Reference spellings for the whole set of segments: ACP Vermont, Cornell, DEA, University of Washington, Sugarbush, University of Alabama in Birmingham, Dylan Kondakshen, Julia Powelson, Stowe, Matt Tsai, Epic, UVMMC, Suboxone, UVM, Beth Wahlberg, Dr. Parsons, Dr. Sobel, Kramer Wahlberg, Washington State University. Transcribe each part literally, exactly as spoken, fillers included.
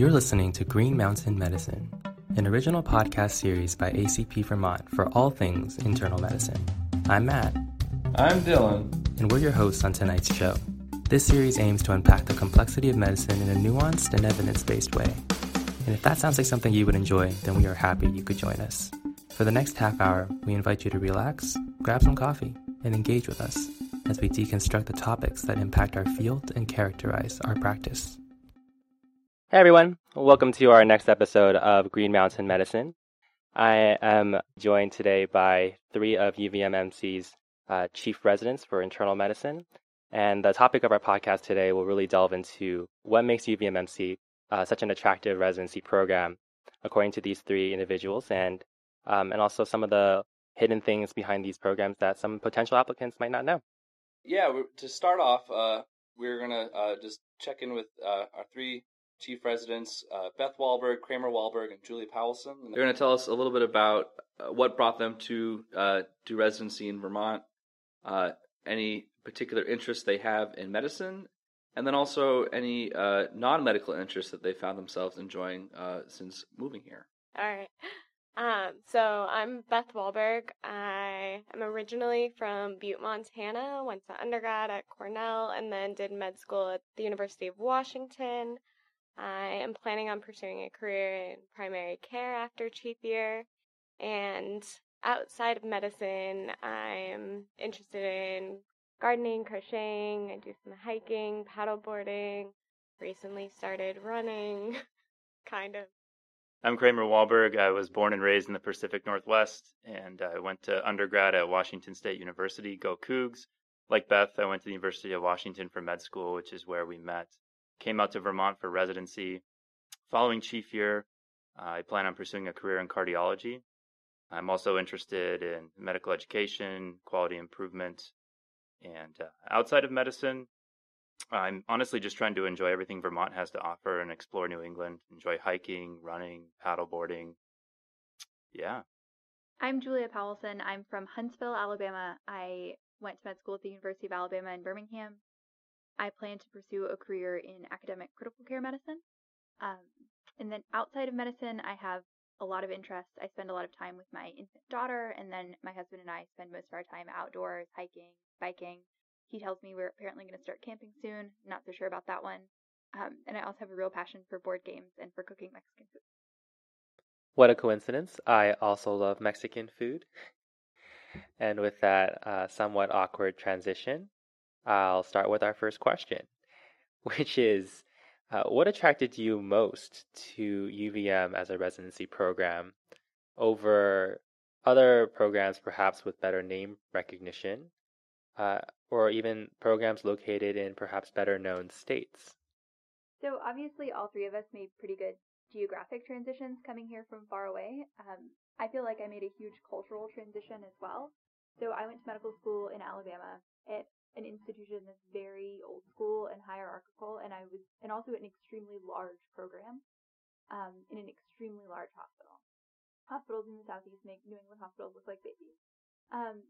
You're listening to Green Mountain Medicine, an original podcast series by A C P Vermont for all things internal medicine. I'm Matt. I'm Dylan. And we're your hosts on tonight's show. This series aims to unpack the complexity of medicine in a nuanced and evidence-based way. And if that sounds like something you would enjoy, then we are happy you could join us. For the next half hour, we invite you to relax, grab some coffee, and engage with us as we deconstruct the topics that impact our field and characterize our practice. Hey everyone, welcome to our next episode of Green Mountain Medicine. I am joined today by three of U V M M C's uh, chief residents for internal medicine. And the topic of our podcast today will really delve into what makes U V M M C uh, such an attractive residency program, according to these three individuals, and um, and also some of the hidden things behind these programs that some potential applicants might not know. Yeah, to start off, uh, we're going to uh, just check in with uh, our three chief residents, uh, Beth Wahlberg, Kramer Wahlberg, and Julia Powelson. They're going to tell us a little bit about uh, what brought them to uh, do residency in Vermont, uh, any particular interests they have in medicine, and then also any uh, non-medical interests that they found themselves enjoying uh, since moving here. All right. Um, so I'm Beth Wahlberg. I am originally from Butte, Montana, went to undergrad at Cornell, and then did med school at the University of Washington. I am planning on pursuing a career in primary care after chief year, and outside of medicine, I'm interested in gardening, crocheting, I do some hiking, paddleboarding, recently started running, kind of. I'm Kramer Wahlberg. I was born and raised in the Pacific Northwest, and I went to undergrad at Washington State University, go Cougs. Like Beth, I went to the University of Washington for med school, which is where we met. Came out to Vermont for residency. Following chief year, uh, I plan on pursuing a career in cardiology. I'm also interested in medical education, quality improvement, and uh, outside of medicine, I'm honestly just trying to enjoy everything Vermont has to offer and explore New England, enjoy hiking, running, paddleboarding. Yeah. I'm Julia Powelson. I'm from Huntsville, Alabama. I went to med school at the University of Alabama in Birmingham. I plan to pursue a career in academic critical care medicine. Um, and then outside of medicine, I have a lot of interests. I spend a lot of time with my infant daughter, and then my husband and I spend most of our time outdoors, hiking, biking. He tells me we're apparently going to start camping soon. Not so sure about that one. Um, and I also have a real passion for board games and for cooking Mexican food. What a coincidence. I also love Mexican food. And with that uh, somewhat awkward transition, I'll start with our first question, which is, uh, what attracted you most to U V M as a residency program over other programs, perhaps with better name recognition, uh, or even programs located in perhaps better known states? So obviously all three of us made pretty good geographic transitions coming here from far away. Um, I feel like I made a huge cultural transition as well. So I went to medical school in Alabama. It an institution that's very old school and hierarchical, and I was, and also an extremely large program um, in an extremely large hospital. Hospitals in the Southeast make New England hospitals look like babies. Um,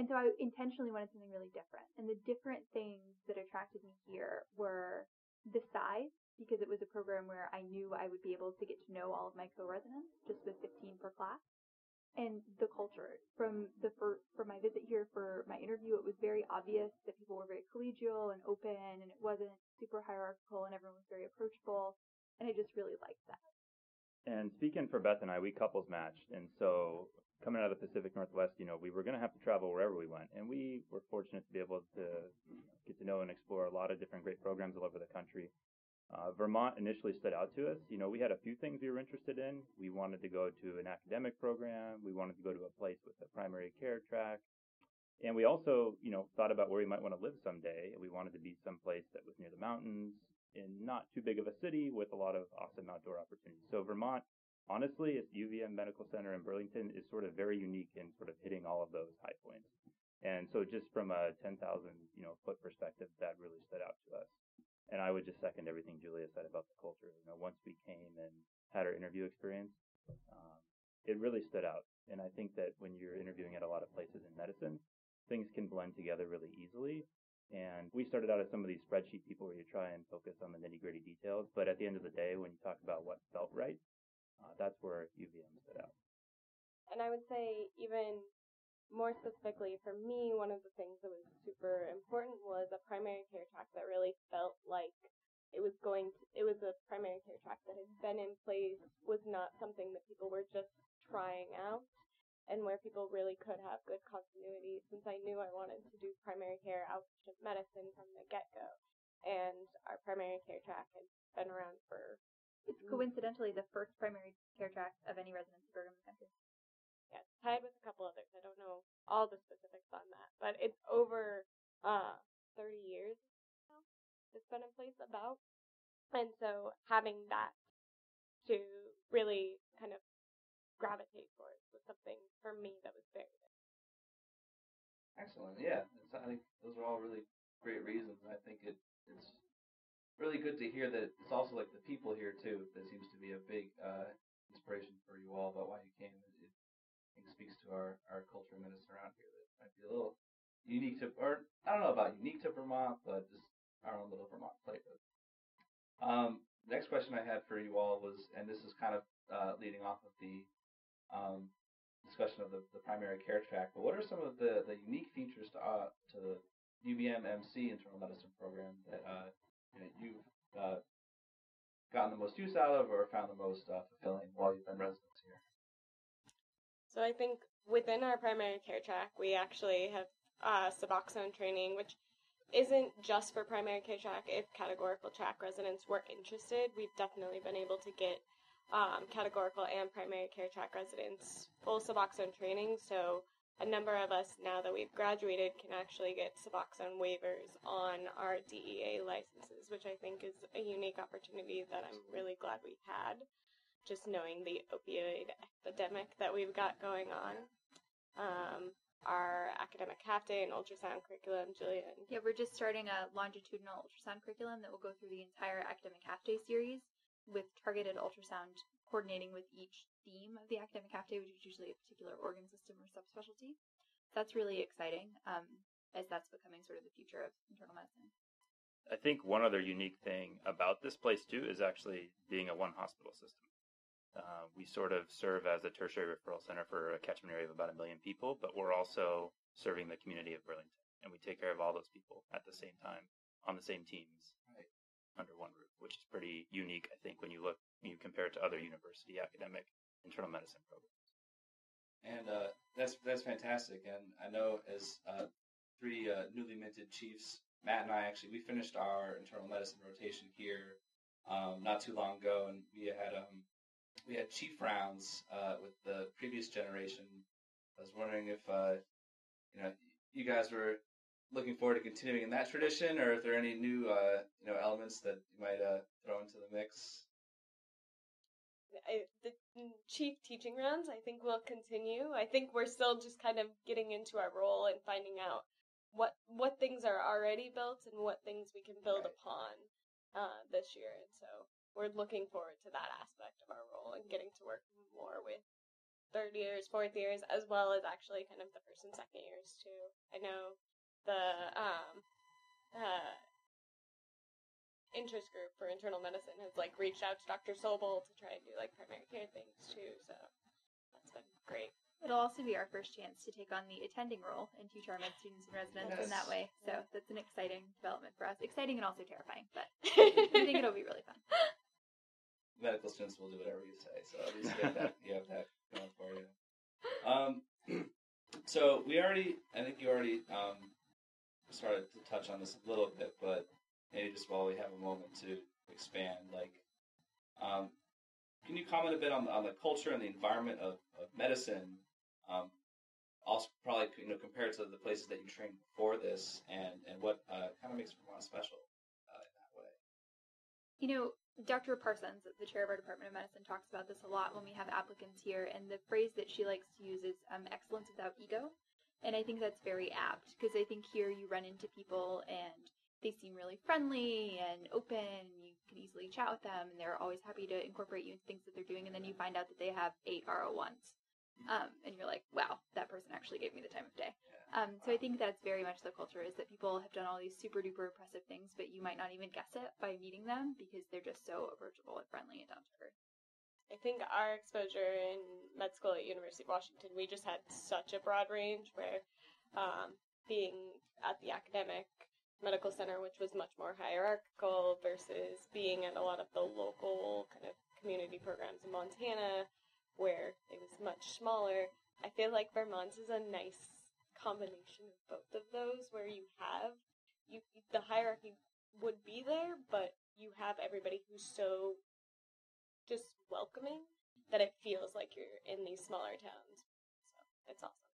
and so I intentionally wanted something really different. And the different things that attracted me here were the size, because it was a program where I knew I would be able to get to know all of my co-residents, just with fifteen per class. And the culture. From the for, for my visit here for my interview, it was very obvious that people were very collegial and open, and it wasn't super hierarchical, and everyone was very approachable, and I just really liked that. And speaking for Beth and I, we couples matched, and so coming out of the Pacific Northwest, you know, we were going to have to travel wherever we went, and we were fortunate to be able to get to know and explore a lot of different great programs all over the country. Uh, Vermont initially stood out to us. You know, we had a few things we were interested in. We wanted to go to an academic program. We wanted to go to a place with a primary care track. And we also, you know, thought about where we might want to live someday. We wanted to be someplace that was near the mountains and not too big of a city with a lot of awesome outdoor opportunities. So Vermont, honestly, its U V M Medical Center in Burlington is sort of very unique in sort of hitting all of those high points. And so just from a ten thousand, you know, foot perspective, that really stood out to us. And I would just second everything Julia said about the culture. You know, once we came and had our interview experience, um, it really stood out. And I think that when you're interviewing at a lot of places in medicine, things can blend together really easily. And we started out as some of these spreadsheet people where you try and focus on the nitty-gritty details. But at the end of the day, when you talk about what felt right, uh, that's where U V M stood out. And I would say even more specifically for me, one of the things that was super important was a primary care track that really felt like it was going to, it was a primary care track that had been in place, was not something that people were just trying out, and where people really could have good continuity, since I knew I wanted to do primary care outpatient medicine from the get-go. And our primary care track had been around for... It's coincidentally the first primary care track of any residents of Birmingham Country. Yes, tied with a couple others. I don't know all the specifics on that, but it's over uh, thirty years now it's been in place about. And so having that to really kind of gravitate towards was something for me that was very good. Excellent. Yeah, it's, I think those are all really great reasons. I think it, it's really good to hear that it's also like the people here too. That seems to be a big uh, inspiration for you all about why you came. It, it speaks to our, our culture of medicine around here that might be a little unique to, or I don't know about unique to Vermont, but just our own little Vermont flavor. Um, the next question I had for you all was, and this is kind of uh, leading off of the Um, discussion of the, the primary care track, but what are some of the, the unique features to uh, to the U V M M C internal medicine program that uh, you know, you've uh, gotten the most use out of or found the most uh, fulfilling while you've been residents here? So I think within our primary care track, we actually have uh, Suboxone training, which isn't just for primary care track. If categorical track residents were interested, we've definitely been able to get Um, categorical and primary care track residents full Suboxone training, so a number of us now that we've graduated can actually get Suboxone waivers on our D E A licenses, which I think is a unique opportunity that I'm really glad we had, just knowing the opioid epidemic that we've got going on. Um, our academic half day and ultrasound curriculum, Jillian. Yeah, we're just starting a longitudinal ultrasound curriculum that will go through the entire academic half day series, with targeted ultrasound coordinating with each theme of the academic half day, which is usually a particular organ system or subspecialty. That's really exciting, um, as that's becoming sort of the future of internal medicine. I think one other unique thing about this place, too, is actually being a one hospital system. Uh, we sort of serve as a tertiary referral center for a catchment area of about a million people, but we're also serving the community of Burlington, and we take care of all those people at the same time, on the same teams. Right. Under one roof, which is pretty unique, I think, when you look, when you compare it to other university academic internal medicine programs. And uh, that's that's fantastic. And I know as uh, three uh, newly minted chiefs, Matt and I actually, we finished our internal medicine rotation here um, not too long ago, and we had um, we had chief rounds uh, with the previous generation. I was wondering if uh, you know you guys were looking forward to continuing in that tradition, or if there are any new uh, you know elements that you might uh, throw into the mix? I, the chief teaching rounds, I think, will continue. I think we're still just kind of getting into our role and finding out what what things are already built and what things we can build right. upon uh, this year. And so we're looking forward to that aspect of our role and getting to work more with third years, fourth years, as well as actually kind of the first and second years too. I know the um, uh, interest group for internal medicine has, like, reached out to Doctor Sobel to try and do, like, primary care things, too, so that's been great. It'll also be our first chance to take on the attending role and teach our med students and residents yes. in that way, so that's an exciting development for us. Exciting and also terrifying, but I think it'll be really fun. Medical students will do whatever you say, so at least you have that, you have that going for you. Um, so we already, I think you already... Um, started to touch on this a little bit, but maybe just while we have a moment to expand, like, um, can you comment a bit on, on the culture and the environment of, of medicine, um, also probably, you know, compared to the places that you trained before this, and, and what uh, kind of makes Vermont special uh, in that way? You know, Doctor Parsons, the chair of our Department of Medicine, talks about this a lot when we have applicants here, and the phrase that she likes to use is um, excellence without ego. And I think that's very apt, because I think here you run into people and they seem really friendly and open, and you can easily chat with them, and they're always happy to incorporate you into things that they're doing, and then you find out that they have eight R O ones. Um, and you're like, wow, that person actually gave me the time of day. Yeah. Um, so I think that's very much the culture, is that people have done all these super duper impressive things, but you might not even guess it by meeting them because they're just so approachable and friendly and down to earth. I think our exposure in med school at University of Washington, we just had such a broad range where um, being at the academic medical center, which was much more hierarchical, versus being at a lot of the local kind of community programs in Montana, where it was much smaller. I feel like Vermont is a nice combination of both of those, where you have, you the hierarchy would be there, but you have everybody who's so just welcoming that it feels like you're in these smaller towns. So it's awesome.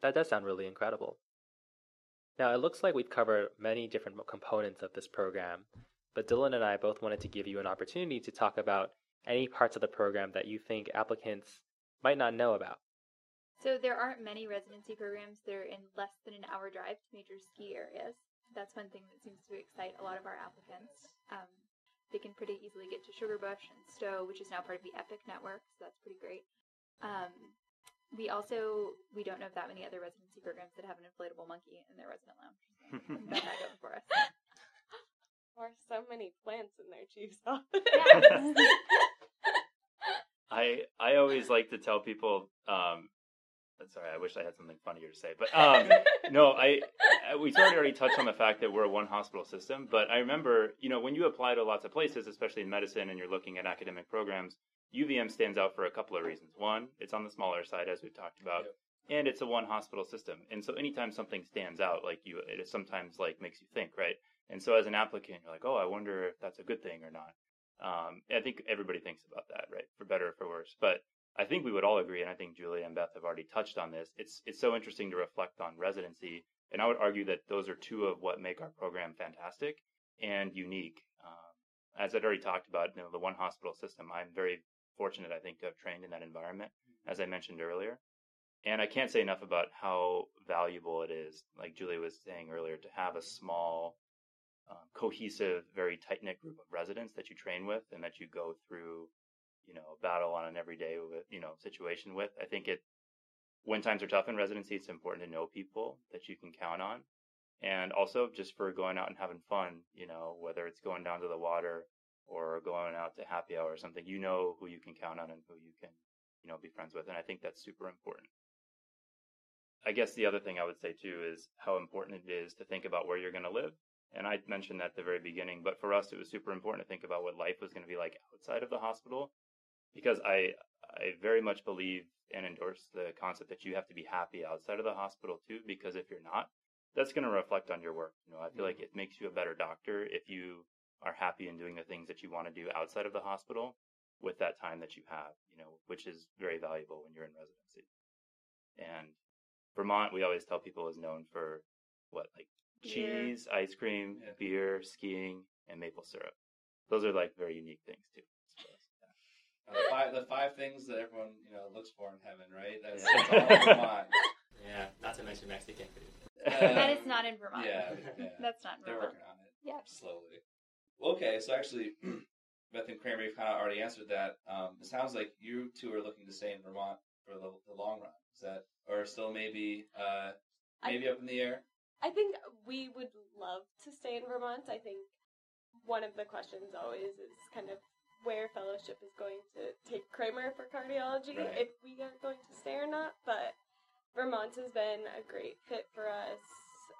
That does sound really incredible. Now, it looks like we've covered many different components of this program, but Dylan and I both wanted to give you an opportunity to talk about any parts of the program that you think applicants might not know about. So there aren't many residency programs that are in less than an hour drive to major ski areas. That's one thing that seems to excite a lot of our applicants. Um, they can pretty easily get to Sugarbush and Stowe, which is now part of the Epic network, so that's pretty great. Um, we also, we don't know of that many other residency programs that have an inflatable monkey in their resident lounge. That's not going for us. There are so many plants in their chief's office. Yeah. I I always like to tell people, um, sorry, I wish I had something funnier to say, but um, no, I, I we sort of already touched on the fact that we're a one hospital system, but I remember, you know, when you apply to lots of places, especially in medicine, and you're looking at academic programs, U V M stands out for a couple of reasons. One, it's on the smaller side, as we've talked about, yep. And it's a one hospital system. And so anytime something stands out, like you, it sometimes like makes you think, right? And so as an applicant, you're like, oh, I wonder if that's a good thing or not. Um, I think everybody thinks about that, right? For better or for worse. But I think we would all agree, and I think Julia and Beth have already touched on this, it's it's so interesting to reflect on residency. And I would argue that those are two of what make our program fantastic and unique. Um, as I'd already talked about, you know, the one hospital system, I'm very fortunate, I think, to have trained in that environment, as I mentioned earlier. And I can't say enough about how valuable it is, like Julia was saying earlier, to have a small, Um, cohesive, very tight-knit group of residents that you train with and that you go through, you know, battle on an everyday, with, you know, situation with. I think it, when times are tough in residency, it's important to know people that you can count on. And also just for going out and having fun, you know, whether it's going down to the water or going out to happy hour or something, you know who you can count on and who you can, you know, be friends with. And I think that's super important. I guess the other thing I would say too is how important it is to think about where you're going to live. And I mentioned that at the very beginning, but for us, it was super important to think about what life was going to be like outside of the hospital, because I I very much believe and endorse the concept that you have to be happy outside of the hospital too, because if you're not, that's going to reflect on your work. You know, I feel like it makes you a better doctor if you are happy in doing the things that you want to do outside of the hospital with that time that you have, you know, which is very valuable when you're in residency. And Vermont, we always tell people, is known for what, like, cheese, ice cream, yeah. beer, skiing, and maple syrup. Those are like very unique things too. Uh, the, five, the five things that everyone, you know, looks for in heaven, right? That's, yeah. that's all in Vermont. Yeah, not to mention Mexican food. Um, that is not in Vermont. Yeah, yeah. That's not in Vermont. They're working on it. Yeah, slowly. Well, okay, so actually, Beth and Kramer, you've kind of already answered that. Um, it sounds like you two are looking to stay in Vermont for the, the long run. Is that, or still maybe, uh, maybe I, up in the air? I think we would love to stay in Vermont. I think one of the questions always is kind of where fellowship is going to take Kramer for cardiology, right. If we are going to stay or not. But Vermont has been a great fit for us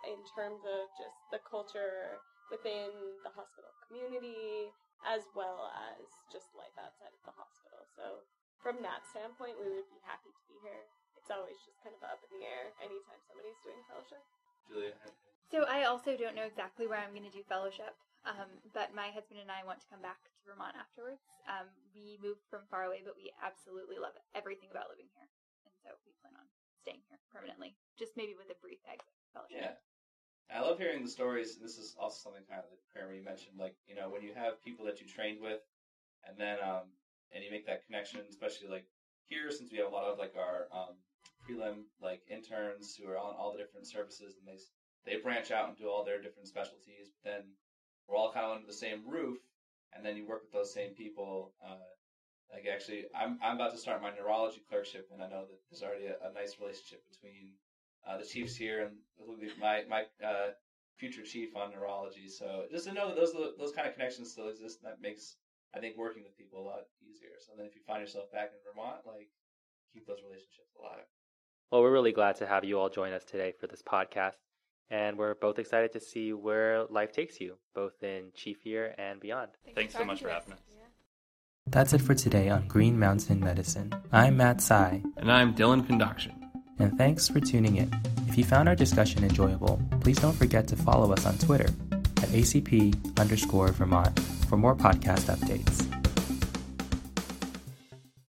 in terms of just the culture within the hospital community, as well as just life outside of the hospital. So from that standpoint, we would be happy to be here. It's always just kind of up in the air anytime somebody's doing fellowship. Julia. So I also don't know exactly where I'm going to do fellowship, um, but my husband and I want to come back to Vermont afterwards. Um, we moved from far away, but we absolutely love everything about living here, and so we plan on staying here permanently, just maybe with a brief exit fellowship. Yeah. I love hearing the stories, and this is also something kind of that Kramer you mentioned, like, you know, when you have people that you trained with, and then, um, and you make that connection, especially, like, here, since we have a lot of, like, our, um, prelim, like, interns who are on all the different services, and they they branch out and do all their different specialties, but then we're all kind of under the same roof, and then you work with those same people, uh, I I actually, I'm I'm about to start my neurology clerkship, and I know that there's already a, a nice relationship between uh, the chiefs here and my my uh, future chief on neurology. So just to know that those those kind of connections still exist, and that makes, I think, working with people a lot easier. So then if you find yourself back in Vermont, like, keep those relationships alive. Well, we're really glad to have you all join us today for this podcast. And we're both excited to see where life takes you, both in chief year and beyond. Thanks, Thanks so much for having us. Yeah. That's it for today on Green Mountain Medicine. I'm Matt Tsai. And I'm Dylan Kondakshen. And thanks for tuning in. If you found our discussion enjoyable, please don't forget to follow us on Twitter at A C P underscore Vermont for more podcast updates.